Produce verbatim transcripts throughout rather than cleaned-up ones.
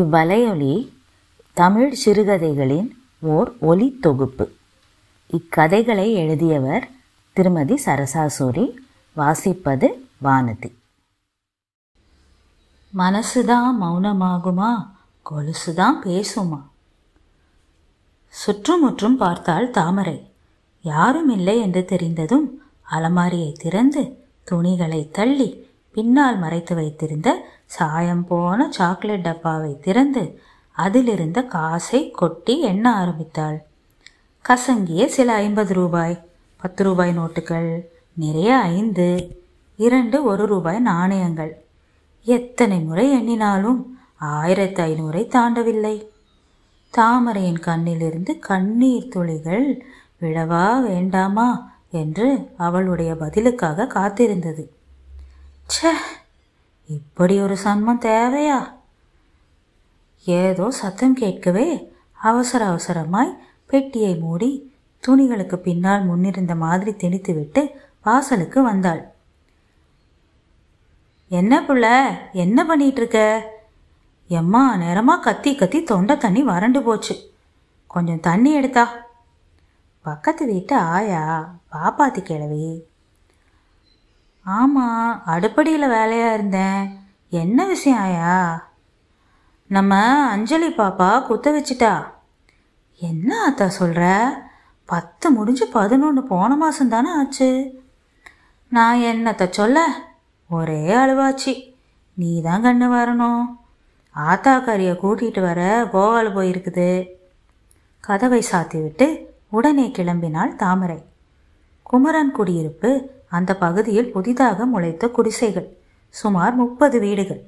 இவ்வலையொலி தமிழ் சிறுகதைகளின் ஓர் ஒலி தொகுப்பு. இக்கதைகளை எழுதியவர் திருமதி சரசாசூரி, வாசிப்பது வானதி. மனசுதான் மௌனமாகுமா, கொலுசுதான் பேசுமா? சுற்றுமுற்றும் பார்த்தாள் தாமரை. யாரும் இல்லை என்று தெரிந்ததும் அலமாரியை திறந்து துணிகளை தள்ளி பின்னால் மறைத்து வைத்திருந்த சாயம் போன சாக்லேட் டப்பாவை திறந்து அதிலிருந்த காசை கொட்டி எண்ண ஆரம்பித்தாள். கசங்கிய சில ஐம்பது ரூபாய் பத்து ரூபாய் நோட்டுகள், நிறைய ஐந்து இரண்டு ஒரு ரூபாய் நாணயங்கள். எத்தனை முறை எண்ணினாலும் ஆயிரத்து ஐநூறை தாண்டவில்லை. தாமரையின் கண்ணிலிருந்து கண்ணீர் துளிகள் விழவா வேண்டாமா என்று அவளுடைய பதிலுக்காக காத்திருந்தது. சே, இப்படி ஒரு சன்மம் தேவையா? ஏதோ சத்தம் கேட்கவே அவசர அவசரமாய் பெட்டியை மூடி துணிகளுக்கு பின்னால் முன்னிருந்த மாதிரி திணித்துவிட்டு வாசலுக்கு வந்தாள். என்ன புள்ள, என்ன பண்ணிட்டு இருக்க? எம்மா நேரமா கத்தி கத்தி தொண்டை தண்ணி வறண்டு போச்சு, கொஞ்சம் தண்ணி எடுத்தா. பக்கத்து வீட்டு ஆயா பாப்பாத்தி கிழவி. ஆமாம், அடுப்படியில் வேலையாக இருந்தேன். என்ன விஷயம் ஆயா? நம்ம அஞ்சலி பாப்பா குத்த வச்சிட்டா. என்ன ஆத்தா சொல்கிற? பத்து முடிஞ்சு பதினொன்று போன மாதம் தானே ஆச்சு. நான் என்னத்த சொல்ல, ஒரே அழுவாச்சு. நீ தான் கண்ணு வரணும். ஆத்தாக்காரியை கூட்டிகிட்டு வர கோவால் போயிருக்குது. கதவை சாத்தி விட்டு உடனே கிளம்பினாள் தாமரை. குமரன் குடியிருப்பு அந்த பகுதியில் புதிதாக முளைத்த குடிசைகள், சுமார் முப்பது வீடுகள்.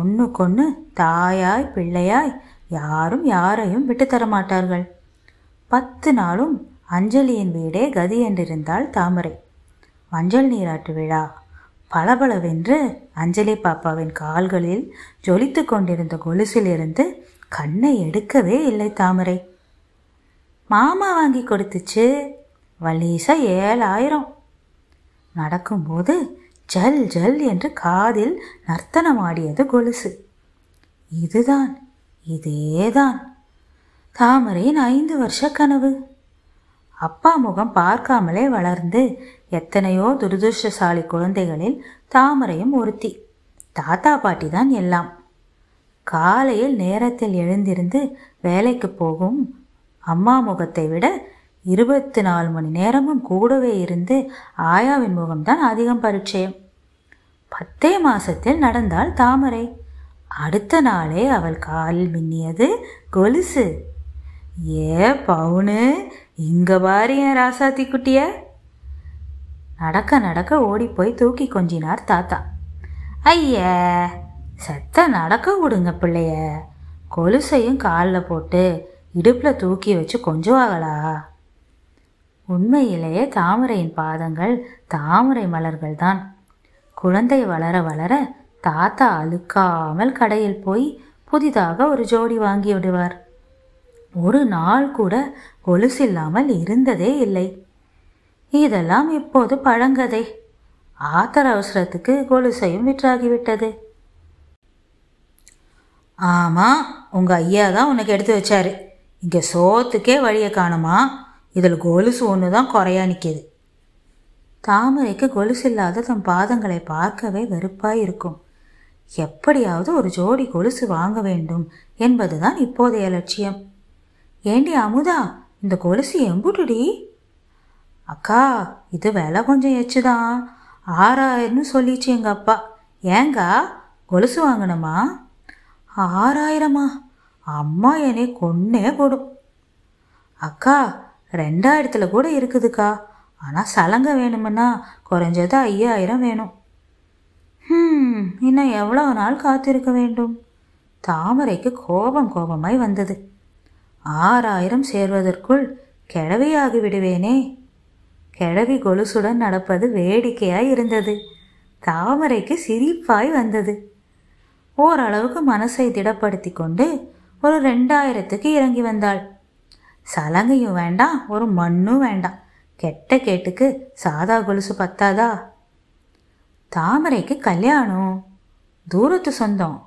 ஒன்றுக்கொன்று தாயாய் பிள்ளையாய் யாரும் யாரையும் விட்டுத்தரமாட்டார்கள். பத்து நாளும் அஞ்சலியின் வீடே கதி என்றிருந்தாள் தாமரை. மஞ்சள் நீராட்டு விழா பளபளவென்று அஞ்சலி பாப்பாவின் கால்களில் ஜொலித்து கொண்டிருந்த கொலுசிலிருந்து கண்ணை எடுக்கவே இல்லை தாமரை. மாமா வாங்கி கொடுத்துச்சு, வலீசா ஏழாயிரம். நடக்கும்போது ஜல் ஜல் என்று காதில் நர்த்தனமாடியது கொலுசு. இதுதான், இதேதான் தாமரையின் ஐந்து வருஷ கனவு. அப்பா முகம் பார்க்காமலே வளர்ந்து எத்தனையோ துரதிருஷ்டசாலி குழந்தைகளில் தாமரையும் ஒருத்தி. தாத்தா பாட்டி தான் எல்லாம். காலையில் நேரத்தில் எழுந்திருந்து வேலைக்கு போகும் அம்மா முகத்தை விட இருபத்தி நாலு மணி நேரமும் கூடவே இருந்து ஆயாவின் முகம்தான் அதிகம் பரிச்சயம். பத்தே மாசத்தில் நடந்தாள் தாமரை. அடுத்த நாளே அவள் காலில் மின்னியது கொலுசு. ஏ பவுனு, இங்க பாரு என் ராசாத்தி குட்டிய. நடக்க நடக்க ஓடிப்போய் தூக்கி கொஞ்சினார் தாத்தா. ஐய, செத்த நடக்க விடுங்க பிள்ளைய. கொலுசையும் காலில் போட்டு இடுப்பில் தூக்கி வச்சு கொஞ்சுவாங்களா? உண்மையிலேயே தாமரையின் பாதங்கள் தாமரை மலர்கள்தான். குழந்தை வளர வளர தாத்தா அழுக்காமல் கடையில் போய் புதிதாக ஒரு ஜோடி வாங்கி விடுவார். ஒரு நாள் கூட கொலுசு இல்லாமல் இருந்ததே இல்லை. இதெல்லாம் இப்போது பழங்கதை. ஆத்திர அவசரத்துக்கு கொலுசையும் விற்றாகிவிட்டது. ஆமாம், உங்கள் ஐயா தான் உனக்கு எடுத்து வச்சாரு. இங்கே சோத்துக்கே வழியை காணுமா, இதில் கொலுசு ஒன்று தான் குறையா நிற்கிது. தாமரைக்கு கொலுசு இல்லாத தன் பாதங்களை பார்க்கவே வெறுப்பாய் இருக்கும். எப்படியாவது ஒரு ஜோடி கொலுசு வாங்க வேண்டும் என்பதுதான் இப்போதைய லட்சியம். ஏண்டி அமுதா, இந்த கொலுசு எம்புட்டுடி? அக்கா, இது விலை கொஞ்சம் எச்சுதான், ஆறாயிரம்னு சொல்லிச்சு எங்கள் அப்பா. ஏங்கா கொலுசு வாங்கணுமா? ஆறாயிரமா? அம்மா என்னை கொன்னே போடும். அக்கா, ரெண்டாயிரத்துல கூட இருக்குதுக்கா. ஆனால் சலங்கை வேணுமுன்னா குறைஞ்சது ஐயாயிரம் வேணும். ம், இன்னும் எவ்வளோ நாள் காத்திருக்க வேண்டும்? தாமரைக்கு கோபம் கோபமாய் வந்தது. ஆறாயிரம் சேர்வதற்குள் கிழவியாகி விடுவேனே. கிழவி கொலுசுடன் நடப்பது வேடிக்கையாய் இருந்தது. தாமரைக்கு சிரிப்பாய் வந்தது. ஓரளவுக்கு மனசை திடப்படுத்தி கொண்டு ஒரு ரெண்டாயிரத்துக்கு இறங்கி வந்தாள். சலங்கையும் வேண்டாம், ஒரு மண்ணும் வேண்டாம், கெட்ட கேட்டுக்கு சாதா கொலுசு பத்தாதா? தாமரைக்கு கல்யாணம் தூரத்து சொந்தம்.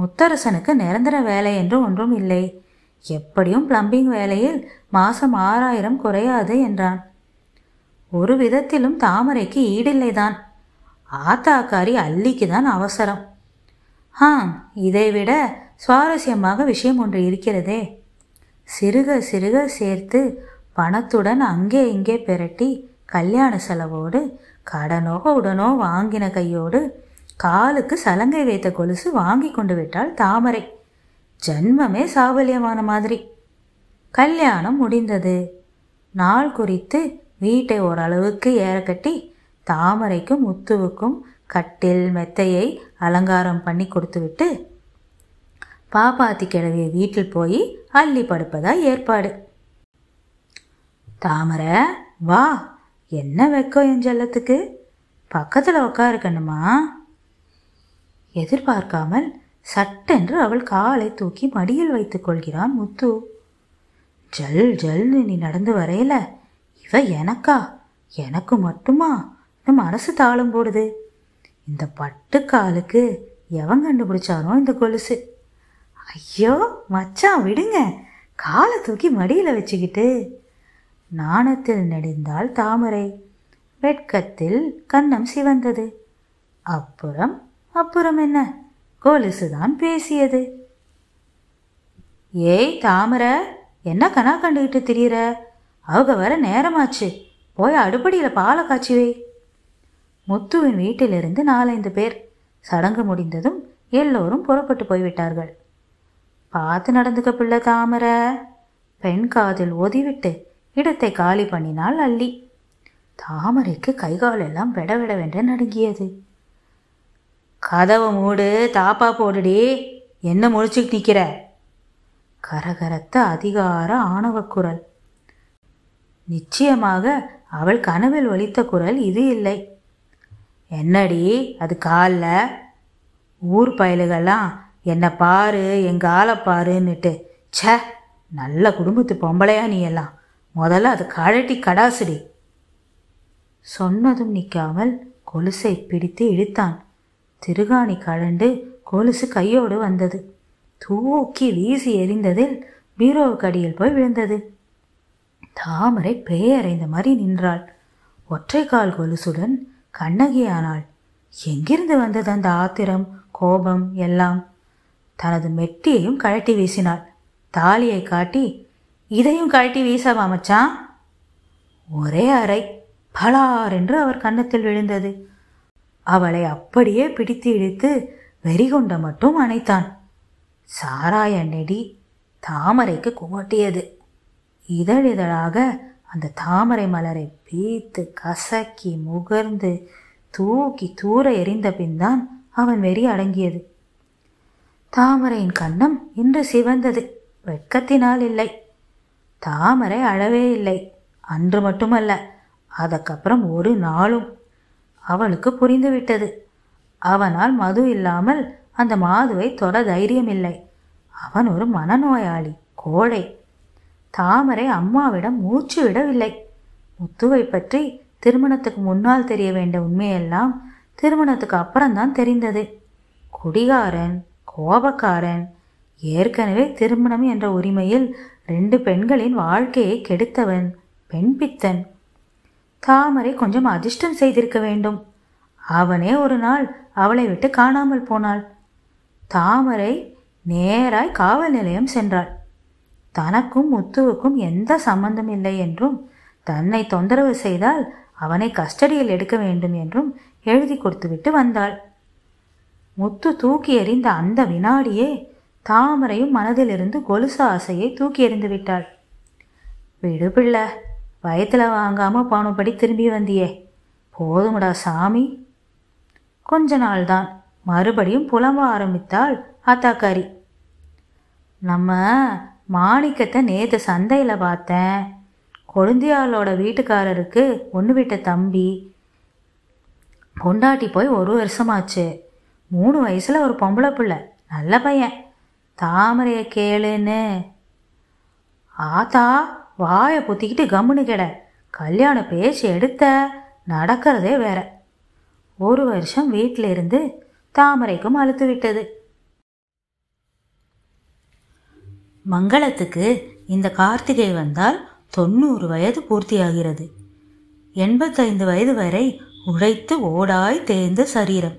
முத்தரசனுக்கு நிரந்தர வேலை என்று ஒன்றும் இல்லை. எப்படியும் பிளம்பிங் வேலையில் மாதம் ஆறாயிரம் குறையாது என்றான். ஒரு விதத்திலும் தாமரைக்கு ஈடில்லைதான். ஆத்தாக்காரி அல்லிக்குதான் அவசரம். ஆம், இதைவிட சுவாரஸ்யமாக விஷயம் ஒன்று இருக்கிறதே. சிறுக சிறுக சேர்த்து பணத்துடன் அங்கே இங்கே பெரட்டி கல்யாண செலவோடு கடனோ உடனோ வாங்கின கையோடு காலுக்கு சலங்கை வைத்த கொலுசு வாங்கி கொண்டு விட்டாள் தாமரை. ஜன்மமே சாவல்யமான மாதிரி. கல்யாணம் முடிந்தது. நாள் குறித்து வீட்டை ஓரளவுக்கு ஏறக்கட்டி தாமரைக்கும் முத்துவுக்கும் கட்டில் மெத்தையை அலங்காரம் பண்ணி கொடுத்துவிட்டு பாப்பாத்தி கிழவிய வீட்டில் போய் அள்ளி படுப்பதா ஏற்பாடு. தாமரை வா, என்ன வெக்கம் என் செல்லத்துக்கு, பக்கத்தில் உக்காருக்கணுமா? எதிர்பார்க்காமல் சட்டென்று அவள் காலை தூக்கி மடியில் வைத்துக் கொள்கிறான் முத்து. ஜல் ஜல்னு நீ நடந்து வரையில இவ எனக்கா, எனக்கு மட்டுமா இந்த மனசு தாளம் போடுது. இந்த பட்டுக்காலுக்கு எவன் கண்டுபிடிச்சாரோ இந்த கொலுசு. ஐயோ மச்சான் விடுங்க, காலை தூக்கி மடியில் வச்சுக்கிட்டு. நாணத்தில் நெடிந்தாள் தாமரை. வெட்கத்தில் கன்னம் சிவந்தது. அப்புறம் அப்புறம் என்ன, கொலுசுதான் பேசியது. ஏய் தாமரை, என்ன கணா கண்டுகிட்டு திரியிற? அவங்க வர நேரமாச்சு, போய் அடுப்படியில் பாலை காய்ச்சிவை. முத்துவின் வீட்டிலிருந்து நாலஞ்சு பேர். சடங்கு முடிந்ததும் எல்லோரும் புறப்பட்டு போய்விட்டார்கள். பார்த்து நடந்துக்க பிள்ளை தாமரை, பெண் காதில் ஓதிவிட்டு இடத்தை காலி பண்ணினாள் அள்ளி. தாமரைக்கு கைகாலெல்லாம் விடவிடவென்று நடுங்கியது. கதவை மூடு, தாப்பா போடுடி, என்ன முழிச்சுக்கு நிற்கிற? கரகரத்த அதிகார ஆணவ குரல். நிச்சயமாக அவள் கனவில் ஒலித்த குரல் இது இல்லை. என்னடி அது காலில்? ஊர் பயலுகள்லாம் என்னை பாரு, எங்கள் ஆளை பாருன்னுட்டு. சே, நல்ல குடும்பத்து பொம்பளையா நீ எல்லாம். முதல்ல அது கழட்டி கடாசுடி. சொன்னதும் நிற்காமல் கொலுசை பிடித்து இழுத்தான். திருகாணி கழண்டு கொலுசு கையோடு வந்தது. தூக்கி வீசி எறிந்ததில் பீரோக்கடியில் போய் விழுந்தது. தாமரை பேயறைந்த மாதிரி நின்றாள். ஒற்றைக்கால் கொலுசுடன் கண்ணகியானாள். எங்கிருந்து வந்தது அந்த ஆத்திரம், கோபம் எல்லாம்? தனது மெட்டியையும் கழட்டி வீசினாள். தாலியை காட்டி, இதையும் கழட்டி வீசவா மச்சான். ஒரே அறை பலார் என்று அவர் கன்னத்தில் விழுந்தது. அவளை அப்படியே பிடித்து இழுத்து வெறிகொண்ட மட்டும் அணைத்தான். சாராய நெடி தாமரைக்கு குமட்டியது. இதழிதழாக அந்த தாமரை மலரை பீத்து கசக்கி முகர்ந்து தூக்கி தூர எறிந்த பின்தான் அவன் வெறி அடங்கியது. தாமரையின் கன்னம் இன்று சிவந்தது. வெட்கத்தினால் இல்லை. தாமரை அழவே இல்லை. அன்று மட்டுமல்ல, அதற்கப்புறம் ஒரு நாளும். அவளுக்கு புரிந்துவிட்டது. அவனால் மது இல்லாமல் அந்த மாதுவை தொட தைரியமில்லை. அவன் ஒரு மனநோயாளி, கோழை. தாமரை அம்மாவிடம் மூச்சு விடவில்லை. முத்துவை பற்றி திருமணத்துக்கு முன்னால் தெரிய வேண்டிய உண்மையெல்லாம் திருமணத்துக்கு அப்புறம்தான் தெரிந்தது. குடிகாரன், கோபக்காரன், ஏற்கனவே திருமணம் என்ற உரிமையில் ரெண்டு பெண்களின் வாழ்க்கையை கெடுத்தவன், பெண் பித்தன். தாமரை கொஞ்சம் அதிர்ஷ்டம் செய்திருக்க வேண்டும். அவனே ஒரு நாள் அவளை விட்டு காணாமல் போனாள். தாமரை நேராய் காவல் நிலையம் சென்றாள். தனக்கும் முத்துவுக்கும் எந்த சம்பந்தம் இல்லை என்றும், தன்னை தொந்தரவு செய்தால் அவனை கஸ்டடியில் எடுக்க வேண்டும் என்றும் எழுதி கொடுத்துவிட்டு வந்தாள். முத்து தூக்கி எறிந்த அந்த வினாடியே தாமரையும் மனதிலிருந்து கொலுசு ஆசையை தூக்கி எறிந்து விட்டாள். விடுபிள்ள, வயத்தில் வாங்காமல் பானும்படி திரும்பி வந்தியே, போதுமுடா சாமி. கொஞ்ச நாள்தான். மறுபடியும் புலம்ப ஆரம்பித்தாள் ஆத்தாக்காரி. நம்ம மாணிக்கத்தை நேற்று சந்தையில் பார்த்தேன். கொழுந்தியாளோட வீட்டுக்காரருக்கு ஒன்று விட்ட தம்பி பொண்டாட்டி போய் ஒரு வருஷமாச்சு. மூணு வயசில் ஒரு பொம்பளை பிள்ளை, நல்ல பையன். தாமரையை கேளுன்னு. ஆத்தா வாயை பொத்திக்கிட்டு கம்முன்னு கிட. கல்யாணம் பேச்சு எடுத்த நடக்கிறதே வேற. ஒரு வருஷம் வீட்டில் இருந்து தாமரைக்கும் அழுத்து விட்டது. மங்களத்துக்கு இந்த கார்த்திகை வந்தால் தொண்ணூறு வயது பூர்த்தியாகிறது. எண்பத்தைந்து வயது வரை உழைத்து ஓடாய் தேர்ந்த சரீரம்.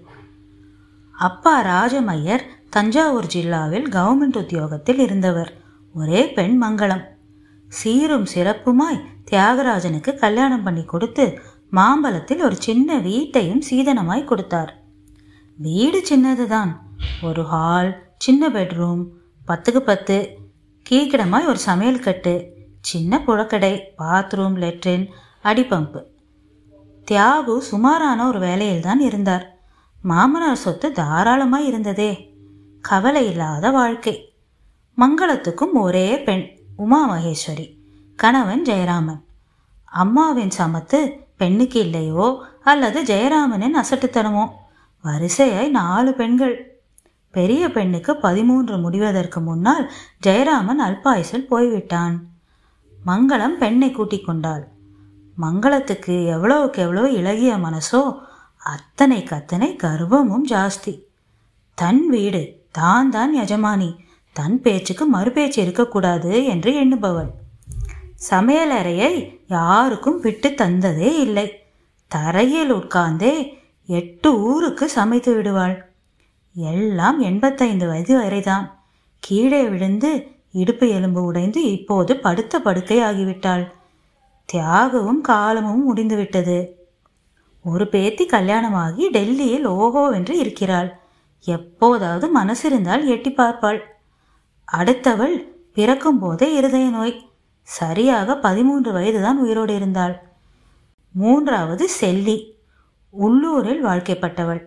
அப்பா ராஜமையர் தஞ்சாவூர் ஜில்லாவில் கவர்மெண்ட் உத்தியோகத்தில் இருந்தவர். ஒரே பெண் மங்களம். சீரும் சிறப்புமாய் தியாகராஜனுக்கு கல்யாணம் பண்ணி கொடுத்து மாம்பலத்தில் ஒரு சின்ன வீட்டையும் சீதனமாய் கொடுத்தார். வீடு சின்னதுதான். ஒரு ஹால், சின்ன பெட்ரூம், பத்துக்கு பத்து, கீழ்கிடமாய் ஒரு சமையல் கட்டு, சின்ன புழக்கடை, பாத்ரூம், லெட்ரின், அடிப்பம்பு. தியாகு சுமாரான ஒரு வேலையில் தான் இருந்தார். மாமனார் சொத்து தாராளமாய் இருந்ததே. கவலை இல்லாத வாழ்க்கை. மங்களத்துக்கும் ஒரே பெண் உமா மகேஸ்வரி, கணவன் ஜெயராமன். அம்மாவின் சமத்து பெண்ணுக்கு இல்லையோ அல்லது ஜெயராமனின் அசட்டுத்தனமோ. வரிசையாய் நாலு பெண்கள். பெரிய பெண்ணுக்கு பதிமூன்று முடிவதற்கு முன்னால் ஜெயராமன் அல்பாயுசில் போய்விட்டான். மங்களம் பெண்ணை கூட்டிக் கொண்டாள். மங்களத்துக்கு எவ்வளவுக்கு எவ்வளோ இளகிய மனசோ அத்தனைக்கு அத்தனை கர்வமும் ஜாஸ்தி. தன் வீடு, தான் தான் எஜமானி, தன் பேச்சுக்கு மறுபேச்சு இருக்கக்கூடாது என்று எண்ணுபவள். சமையலறையை யாருக்கும் விட்டு தந்ததே இல்லை. தரையில் உட்கார்ந்தே எட்டு ஊருக்கு சமைத்து விடுவாள். எல்லாம் எண்பத்தைந்து வயது வரைதான். கீழே விழுந்து இடுப்பு எலும்பு உடைந்து இப்போது படுத்த படுக்கை ஆகிவிட்டாள். தியாகவும் காலமும் முடிந்துவிட்டது. ஒரு பேத்தி கல்யாணமாகி டெல்லியில் ஓஹோவென்று இருக்கிறாள். எப்போதாவது மனசிருந்தால் எட்டி பார்ப்பாள். அடுத்தவள் பிறக்கும் போதே இருதய நோய். சரியாக பதிமூன்று வயதுதான் உயிரோடு இருந்தாள். மூன்றாவது செல்லி, உள்ளூரில் வாழ்க்கைப்பட்டவள்.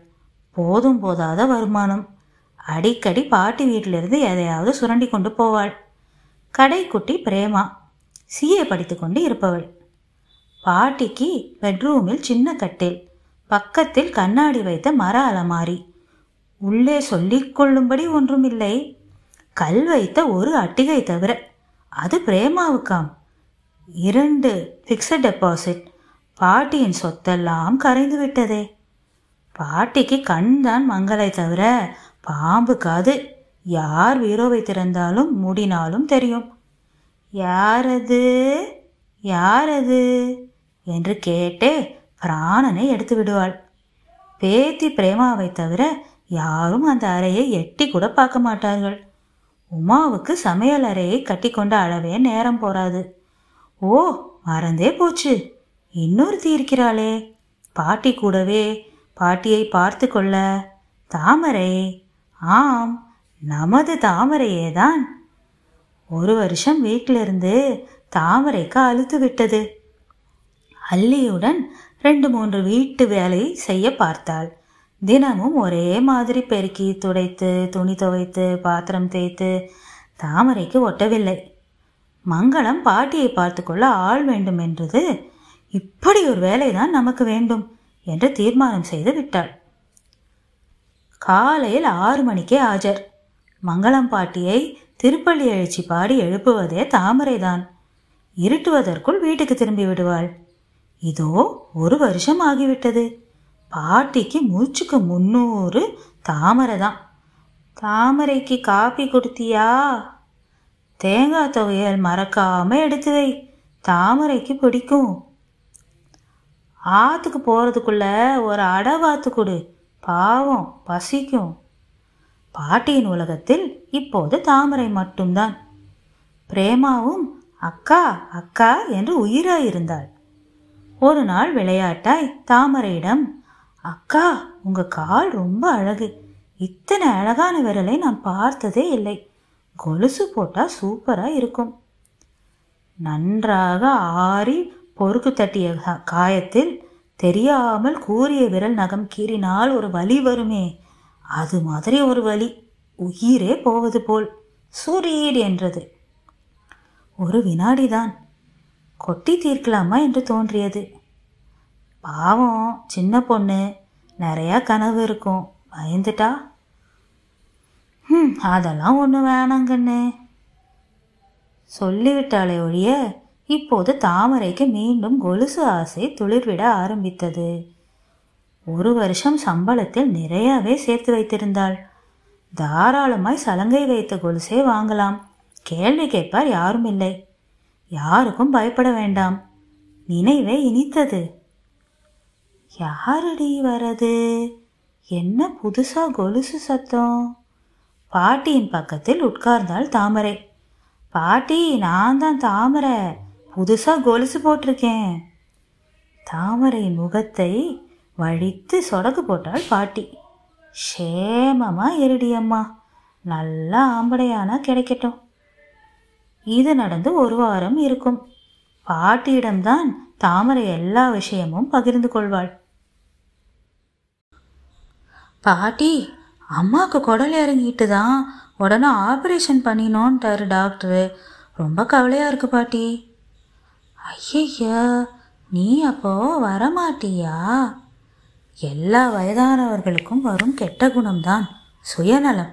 போதும் போதாத வருமானம். அடிக்கடி பாட்டி வீட்டிலிருந்து எதையாவது சுரண்டி கொண்டு போவாள். கடைக்குட்டி பிரேமா, சிஏ படித்து கொண்டு இருப்பவள். பாட்டிக்கு பெட்ரூமில் சின்ன கட்டில், பக்கத்தில் கண்ணாடி வைத்த மர அலமாரி. உள்ளே சொல்லிக்கொள்ளும்படி ஒன்றும் இல்லை. கல் வைத்த ஒரு அட்டிகை தவிர. அது பிரேமாவுக்காம். இரண்டு ஃபிக்ஸட் டெபாசிட். பாட்டியின் சொத்தெல்லாம் கரைந்து விட்டதே. பாட்டிக்கு கண் தான் மங்களை தவிர பாம்பு காது. யார் வீரோவை திறந்தாலும் மூடினாலும் தெரியும். யாரது யாரது என்று கேட்டே பிராணனை எடுத்து விடுவாள். பேத்தி பிரேமாவை தவிர யாரும் அந்த அறையை எட்டி கூட பார்க்க மாட்டார்கள். உமாவுக்கு சமையல் அறையை கட்டி கொண்ட அளவே நேரம் போராது. ஓ, மறந்தே போச்சு, இன்னொருத்தி இருக்கிறாளே பாட்டி கூடவே. பாட்டியை பார்த்து கொள்ள தாமரை. ஆம், நமது தாமரையே தான். ஒரு வருஷம் வீட்டிலிருந்து தாமரைக்கு அழுத்து விட்டது. அல்லியுடன் ரெண்டு மூன்று வீட்டு வேலை செய்ய பார்த்தாள். தினமும் ஒரே மாதிரி பெருக்கி துடைத்து துணி துவைத்து பாத்திரம் தேய்த்து தாமரைக்கு ஒட்டவில்லை. மங்களம் பாட்டியை பார்த்து கொள்ள ஆள் வேண்டும் என்றது. இப்படி ஒரு வேலைதான் நமக்கு வேண்டும் என்று தீர்மானம் செய்து விட்டாள். காலையில் ஆறு மணிக்கே ஆஜர். மங்களம் பாட்டியை திருப்பள்ளி எழுச்சி பாடி எழுப்புவதே தாமரைதான். இருட்டுவதற்குள் வீட்டுக்கு திரும்பி விடுவாள். இதோ ஒரு வருஷம் ஆகிவிட்டது. பாட்டிக்கு மூச்சுக்கு முன்னூறு தாமரை தான். தாமரைக்கு காப்பி கொடுத்தியா? தேங்காய் துவையல் மறக்காம எடுத்து வை, தாமரைக்கு பிடிக்கும். ஆற்றுக்கு போகிறதுக்குள்ள ஒரு அடவாத்து கொடு, பாவம் பசிக்கும். பாட்டியின் உலகத்தில் இப்போது தாமரை மட்டும்தான். பிரேமாவும் அக்கா அக்கா என்று உயிராயிருந்தாள். ஒரு நாள் விளையாட்டாய் தாமரையிடம், அக்கா உங்க கால் ரொம்ப அழகு. இத்தனை அழகான விரலை நான் பார்த்ததே இல்லை. கொலுசு போட்டா சூப்பரா இருக்கும். நன்றாக ஆறி பொறுக்கு தட்டிய காயத்தில் தெரியாமல் கூரிய விரல் நகம் கீறினால் ஒரு வலி வருமே, அது மாதிரி ஒரு வலி. உயிரே போவது போல் சூரீர் என்றது. ஒரு வினாடிதான். கொட்டி தீர்க்கலாமா என்று தோன்றியது. பாவம் சின்ன பொண்ணு, நிறையா கனவு இருக்கும், பயந்துட்டா? ம் அதெல்லாம் ஒன்று வேணாங்கன்னு சொல்லிவிட்டாலே ஒழிய இப்போது தாமரைக்கு மீண்டும் கொலுசு ஆசை துளிர்விட ஆரம்பித்தது. ஒரு வருஷம் சம்பளத்தில் நிறையவே சேர்த்து வைத்திருந்தாள். தாராளமாய் சலங்கை வைத்த கொலுசே வாங்கலாம். கேள்வி கேட்பார் யாரும் இல்லை. யாருக்கும் பயப்பட வேண்டாம். நினைவே இனித்தது. யாரடி வரது? என்ன புதுசா கொலுசு சத்தம்? பாட்டியின் பக்கத்தில் உட்கார்ந்தாள் தாமரை. பாட்டி, நான் தான் தாமரை, புதுசாக கொலுசு போட்டிருக்கேன். தாமரையின் முகத்தை வழித்து சொடக்கு போட்டாள் பாட்டி. சேமமா இருடியம்மா, நல்லா ஆம்படையானா கிடைக்கட்டும். இது நடந்து ஒரு வாரம் இருக்கும். பாட்டியிடம்தான் தாமரை எல்லா விஷயமும் பகிர்ந்து கொள்வாள். பாட்டி, அம்மாவுக்கு குடல் இறங்கிட்டு தான் உடனே ஆப்ரேஷன் பண்ணினோன்ட்டாரு டாக்டரு. ரொம்ப கவலையாக இருக்கு பாட்டி. ஐயய்யா, நீ அப்போ வரமாட்டியா? எல்லா வயதானவர்களுக்கும் வரும் கெட்ட குணம்தான் சுயநலம்.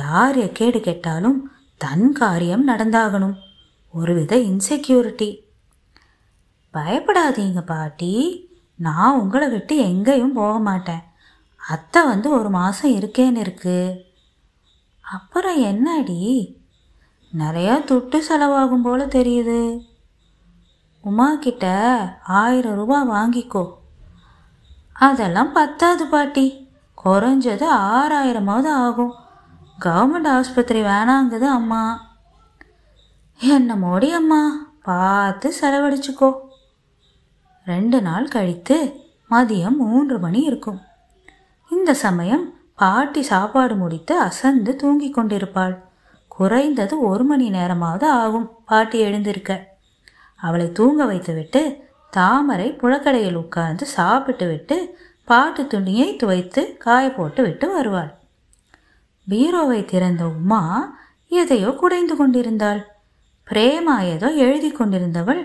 யார் எக்கேடு கேட்டாலும் தன் காரியம் நடந்தாகணும், ஒருவித இன்செக்யூரிட்டி. பயப்படாதீங்க பாட்டி, நான் உங்களை விட்டு எங்கேயும் போக மாட்டேன். அத்தை வந்து ஒரு மாதம் இருக்கேன்னு இருக்கு. அப்புறம் என்னடி, நிறையா துட்டு செலவாகும் போல தெரியுது. உமா கிட்ட ஆயிரம் ரூபாய் வாங்கிக்கோ. அதெல்லாம் பத்தாது பாட்டி, குறைஞ்சது ஆறாயிரமாவது ஆகும். கவர்மெண்ட் ஆஸ்பத்திரி வேணாங்குது அம்மா. என்ன மோடி அம்மா, பார்த்து செலவழிச்சுக்கோ. ரெண்டு நாள் கழித்து மதியம் மூன்று மணி இருக்கும். இந்த சமயம் பாட்டி சாப்பாடு முடித்து அசந்து தூங்கி கொண்டிருப்பாள். குறைந்தது ஒரு மணி நேரமாவது ஆகும் பாட்டி எழுந்திருக்க. அவளை தூங்க வைத்துவிட்டு தாமரை புழக்கடையில் உட்கார்ந்து சாப்பிட்டு விட்டு பாட்டு துணியை துவைத்து காய போட்டு விட்டு வருவாள். பீரோவை திறந்த உமா எதையோ குடைந்து கொண்டிருந்தாள். பிரேமா ஏதோ எழுதி கொண்டிருந்தவள்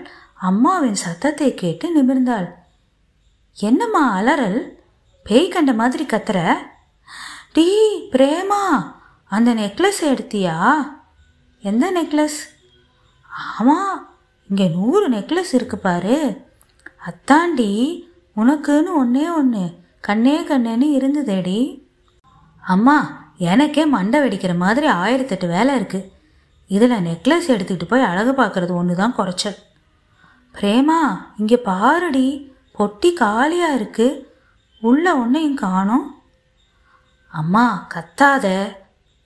அம்மாவின் சத்தத்தை கேட்டு நிமிர்ந்தாள். என்னம்மா அலறல்? பேய் கண்ட மாதிரி கத்துற? டீ பிரேமா, அந்த நெக்லஸ் எடுத்தியா? எந்த நெக்லஸ்? ஆமாம், இங்கே நூறு நெக்லஸ் இருக்கு பாரு. அத்தாண்டி உனக்குன்னு ஒன்றே ஒன்று கண்ணே கண்ணேன்னு இருந்ததேடி. அம்மா, எனக்கே மண்டை வெடிக்கிற மாதிரி ஆயிரத்தெட்டு வேலை இருக்குது. இதில் நெக்லஸ் எடுத்துக்கிட்டு போய் அழகு பார்க்குறது ஒன்று தான் குறைச்சல். பிரேமா, இங்கே பாருடி, பொட்டி காலியாக இருக்குது, உள்ள ஒன்றையும் காணோம். அம்மா கத்தாத,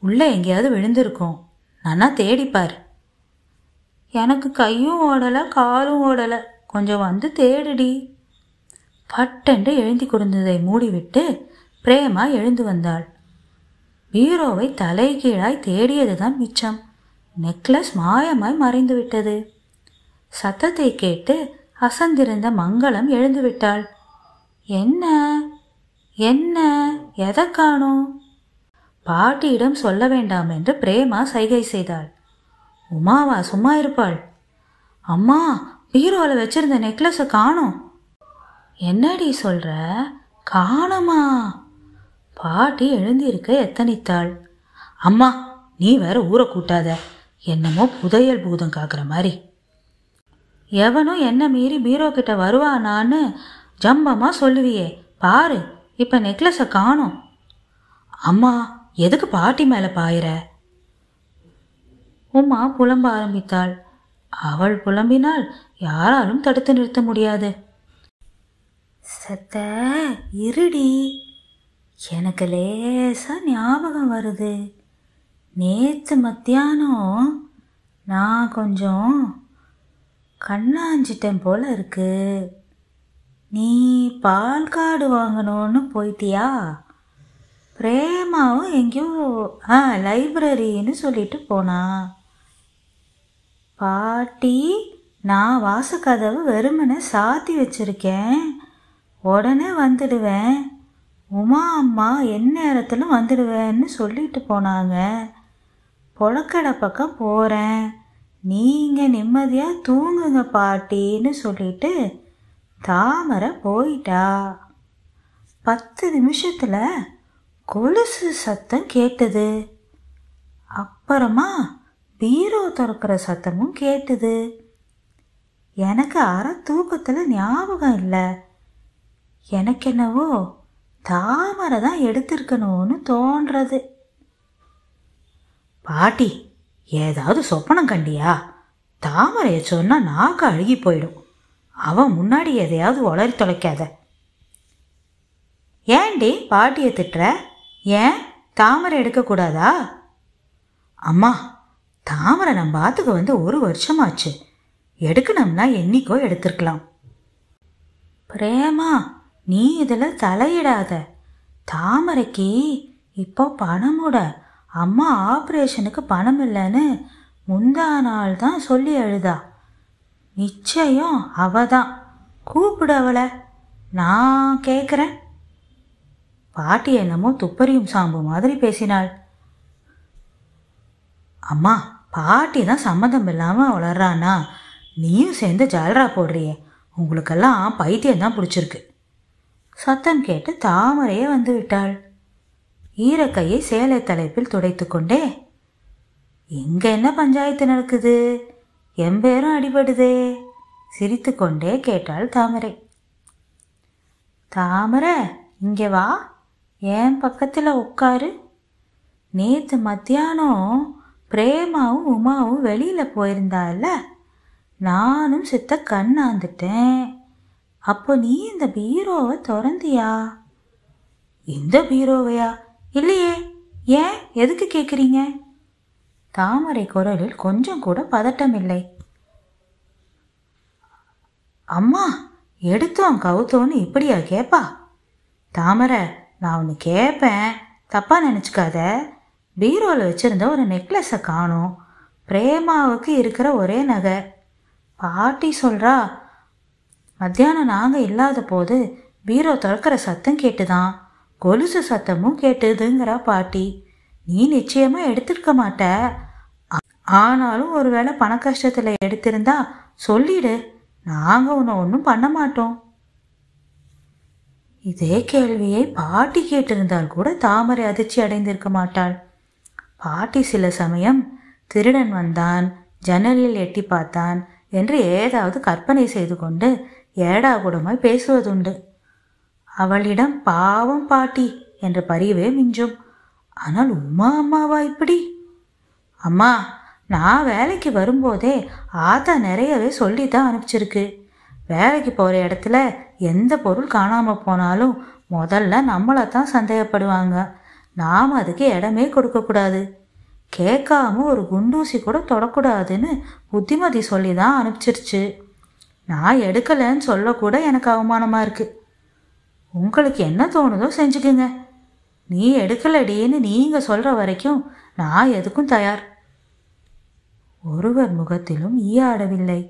உள்ளே எங்கேயாவது விழுந்திருக்கோம், நானா தேடிப்பார். எனக்கு கையும் ஓடலை காலும் ஓடலை, கொஞ்சம் வந்து தேடுடி. பட்டென்று எழுந்தி கொடுந்ததை மூடிவிட்டு பிரேமா எழுந்து வந்தாள். பீரோவை தலைகீழாய் தேடியது தான் மிச்சம். நெக்லஸ் மாயமாய் மறைந்து விட்டது. சத்தத்தை கேட்டு அசந்திருந்த மங்களம் எழுந்துவிட்டாள். என்ன என்ன, எதை காணோம்? பாட்டியிடம் சொல்ல வேண்டாம் என்று பிரேமா சைகை செய்தாள். உமாவா சும்மா இருப்பாள்? அம்மா, பீரோவில் வச்சிருந்த நெக்லஸை காணோம். என்னடி சொல்ற? காணமா? பாட்டி எழுந்திருக்க எத்தனித்தாள். அம்மா, நீ வேற ஊரை கூட்டாத, என்னமோ புதையல் பூதம் காக்குற மாதிரி. எவனும் என்ன மீறி பீரோ கிட்ட வருவானான்னு ஜம்பமா சொல்லுவியே, பாரு இப்போ நெக்லஸை காணோம். அம்மா, எதுக்கு பாட்டி மேலே பாயிற? உமா புலம்ப ஆரம்பித்தாள். அவள் புலம்பினால் யாராலும் தடுத்து நிறுத்த முடியாது. சத்த இருடி, எனக்கு லேசா ஞாபகம் வருது. நேற்று மத்தியானம் நான் கொஞ்சம் கண்ணாஞ்சிட்டேன் போல இருக்கு. நீ பால் கார்டு வாங்கணும்னு போயிட்டியா? பிரேமாவும் எங்கேயோ ஆ லைப்ரரின்னு சொல்லிட்டு போனா. பாட்டி, நான் வாசக்கதவு வெறுமனை சாத்தி வச்சிருக்கேன், உடனே வந்துடுவேன், உமா அம்மா எந்நேரத்திலும் வந்துடுவேன்னு சொல்லிட்டு போனாங்க. பொழக்கடை பக்கம் போகிறேன், நீங்கள் நிம்மதியாக தூங்குங்க பாட்டின்னு சொல்லிட்டு தாமரை போயிட்டா. பத்து நிமிஷத்தில் கொலுசு சத்தம் கேட்டது. அப்புறமா பீரோ திறக்கிற சத்தமும் கேட்டது. எனக்கு அரை தூக்கத்தில் ஞாபகம் இல்லை, எனக்கு என்னவோ தாமரை தான் எடுத்திருக்கணும்னு தோன்றது. பாட்டி, ஏதாவது சொப்பனம் கண்டியா? தாமரையை சொன்னால் நாக்கு அழுகி போயிடும். அவன் முன்னாடி எதையாவது உளறி தொலைக்காத. ஏண்டி பாட்டியை திட்டுற? ஏன் தாமரை எடுக்கக்கூடாதா? அம்மா, தாமரை நம்ம பாத்துக்கு வந்து ஒரு வருஷமாச்சு. எடுக்கணும்னா என்னைக்கோ எடுத்துருக்கலாம். பிரேமா, நீ இதில் தலையிடாத. தாமரைக்கு இப்போ பணமுட அம்மா ஆப்ரேஷனுக்கு பணம் இல்லைன்னு முந்தா நாள் தான் சொல்லி அழுதா. நிச்சயம் அவ தான். கூப்பிடவளை நான் கேட்குறேன். பாட்டி என்னமோ துப்பறியும் சாம்பு மாதிரி பேசினாள். அம்மா, பாட்டி தான் சம்மந்தம் இல்லாமல் வளர்றானா, நீயும் சேர்ந்து ஜால்ரா போடுறியே, உங்களுக்கெல்லாம் பைத்தியம்தான் பிடிச்சிருக்கு. சத்தம் கேட்டு தாமரையே வந்து விட்டாள். ஈரக்கையை சேலை தலைப்பில் துடைத்து கொண்டே, இங்கே என்ன பஞ்சாயத்து நடக்குது, எம்பேரும் அடிபடுதே சிரித்து கொண்டே கேட்டாள் தாமரை. தாமரை, இங்கே வா, என் பக்கத்தில் உட்காரு. நேற்று மத்தியானம் பிரேமாவும் உமாவும் வெளியில் போயிருந்தால, நானும் சித்த கண்ணாந்துட்டேன். அப்போ நீ இந்த பீரோவை திறந்தியா? இந்த பீரோவையா? இல்லையே. ஏன், எதுக்கு கேட்குறீங்க? தாமரை குரலில் கொஞ்சம் கூட பதட்டம் இல்லை. அம்மா, எடுத்தோம் கவுத்தோன்னு இப்படியா கேட்பா? தாமரை, நான் ஒன்று கேட்பேன், தப்பாக நினச்சிக்காத. பீரோவில் வச்சுருந்த ஒரு நெக்லஸை காணோம். பிரேமாவுக்கு இருக்கிற ஒரே நகை. பாட்டி சொல்கிறா மத்தியானம் நாங்கள் இல்லாத போது பீரோ திறக்கிற சத்தம் கேட்டுதான், கொலுசு சத்தமும் கேட்டுதுங்கிறா பாட்டி. நீ நிச்சயமாக எடுத்திருக்க மாட்ட, ஆனாலும் ஒரு வேளை பண கஷ்டத்தில் எடுத்திருந்தா சொல்லிடு, நாங்கள் ஒன்று ஒன்றும் பண்ண மாட்டோம். இதே கேள்வியை பாட்டி கேட்டிருந்தால் கூட தாமரை அதிர்ச்சி அடைந்திருக்க மாட்டாள். பாட்டி சில சமயம் திருடன் வந்தான், ஜன்னலில் எட்டி பார்த்தான் என்று ஏதாவது கற்பனை செய்து கொண்டு ஏடாகூடமாய் பேசுவதுண்டு. அவளிடம் பாவம் பாட்டி என்ற பரிவே மிஞ்சும். ஆனால் உமா அம்மாவா இப்படி? அம்மா, நான் வேலைக்கு வரும்போதே ஆத்தா நிறையவே சொல்லி தான் அனுப்பிச்சிருக்கு. வேலைக்கு போகிற இடத்துல எந்த பொருள் காணாமல் போனாலும் முதல்ல நம்மளை தான் சந்தேகப்படுவாங்க. நாம் அதுக்கு இடமே கொடுக்கக்கூடாது, கேட்காம ஒரு குண்டூசி கூட தொடக்கூடாதுன்னு புத்திமதி சொல்லி தான் அனுப்பிச்சிருச்சு. நான் எடுக்கலைன்னு சொல்லக்கூட எனக்கு அவமானமாக இருக்குது. உங்களுக்கு என்ன தோணுதோ செஞ்சுக்குங்க. நீ எடுக்கலடின்னு நீங்கள் சொல்கிற வரைக்கும் நான் எதுக்கும் தயார். ஒருவர் முகத்திலும் ஈயாடவில்லை.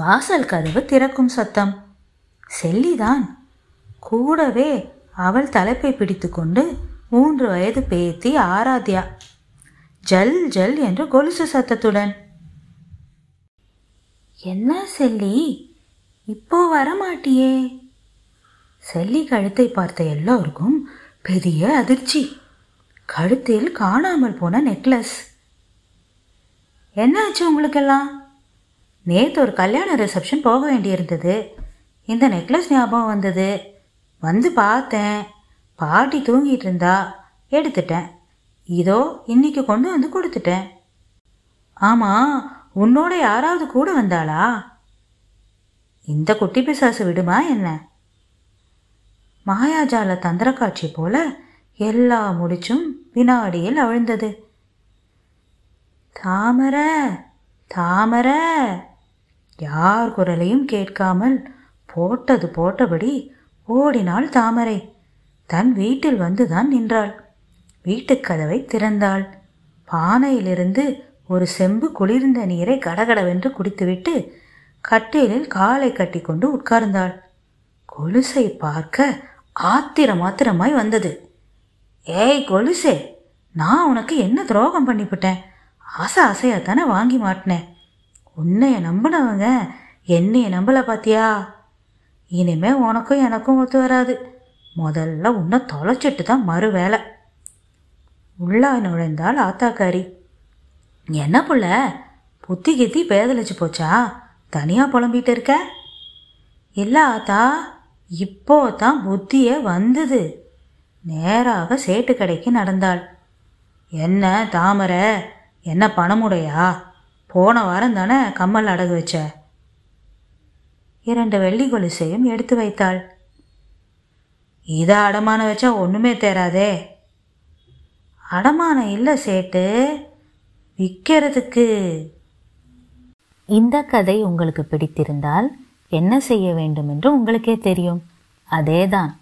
வாசல் கதவு திறக்கும் சத்தம். செல்லிதான். கூடவே அவள் தலைப்பை பிடித்து கொண்டு மூன்று வயது பேத்தி ஆராத்யா, ஜல் ஜல் என்று கொலுசு சத்தத்துடன். என்ன செல்லி, இப்போ வரமாட்டியே? செல்லி கழுத்தை பார்த்த எல்லோருக்கும் பெரிய அதிர்ச்சி. கழுத்தில் காணாமல் போன நெக்லஸ். என்ன ஆச்சு உங்களுக்கெல்லாம்? நேற்று ஒரு கல்யாண ரிசப்ஷன் போக வேண்டியிருந்தது, இந்த நெக்லஸ் ஞாபகம் வந்தது, வந்து பார்த்தேன். பாட்டி தூங்கிட்டு இருந்தா, எடுத்துட்டேன். இதோ இன்னைக்கு கொண்டு வந்து கொடுத்துட்டேன். ஆமாம், உன்னோட யாராவது கூட வந்தாளா? இந்த குட்டி பிசாசு விடுமா என்ன? மாயாஜால தந்திரக்காட்சி போல எல்லா முடிச்சும் வினாடியில் அவிழ்ந்தது. தாமரை, தாமரை, யார் குரலையும் கேட்காமல் போட்டது போட்டபடி ஓடினாள் தாமரை. தன் வீட்டில் வந்துதான் நின்றாள். வீட்டுக்கதவை திறந்தாள். பானையிலிருந்து ஒரு செம்பு குளிர்ந்த நீரை கடகடவென்று குடித்துவிட்டு கட்டிலில் காலை கட்டி கொண்டு உட்கார்ந்தாள். கொலுசை பார்க்க ஆத்திரமாத்திரமாய் வந்தது. ஏய் கொலுசே, நான் உனக்கு என்ன துரோகம் பண்ணிவிட்டேன்? ஆசை ஆசையாகத்தானே வாங்கி மாட்டினேன். உன்னைய நம்பினவங்க என்னைய நம்பலை பார்த்தியா? இனிமே உனக்கும் எனக்கும் ஒத்து வராது. முதல்ல உன்னை தொலைச்சிட்டு தான் மறு வேலை. உள்ளா நுழைந்தால் ஆத்தாக்காரி. என்ன புள்ள, புத்தி கித்தி பேதலிச்சு போச்சா? தனியாக புலம்பிகிட்டு இருக்க? இல்லை ஆத்தா, இப்போ தான் புத்தியே வந்தது. நேராக சேட்டு கடைக்கு நடந்தாள். என்ன தாமரை, என்ன பணமுடையா? போன வாரம் தானே கம்மல் அடகு வச்ச. இரண்டு வெள்ளி கொலுசையும் எடுத்து வைத்தாள். இதை அடமான வச்சா ஒன்றுமே தேராதே. அடமானம் இல்லை சேட்டு, விற்கிறதுக்கு. இந்த கதை உங்களுக்கு பிடித்திருந்தால் என்ன செய்ய வேண்டும் என்று உங்களுக்கே தெரியும். அதேதான்,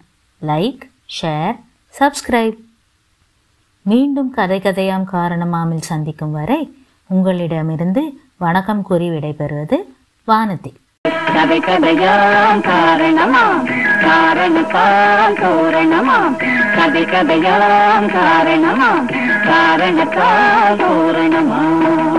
லைக், ஷேர், சப்ஸ்கிரைப். மீண்டும் கதை கதையாம் காரணமாமில் சந்திக்கும் வரை உங்களிடமிருந்து வணக்கம் கூறி விடைபெறுவது வானதி. கதை கதையாம் காரணமாம், காரணத்தால் தோரணமாம். கதை கதையாம் காரணமாம், காரணத்தால் தோரணமாம்.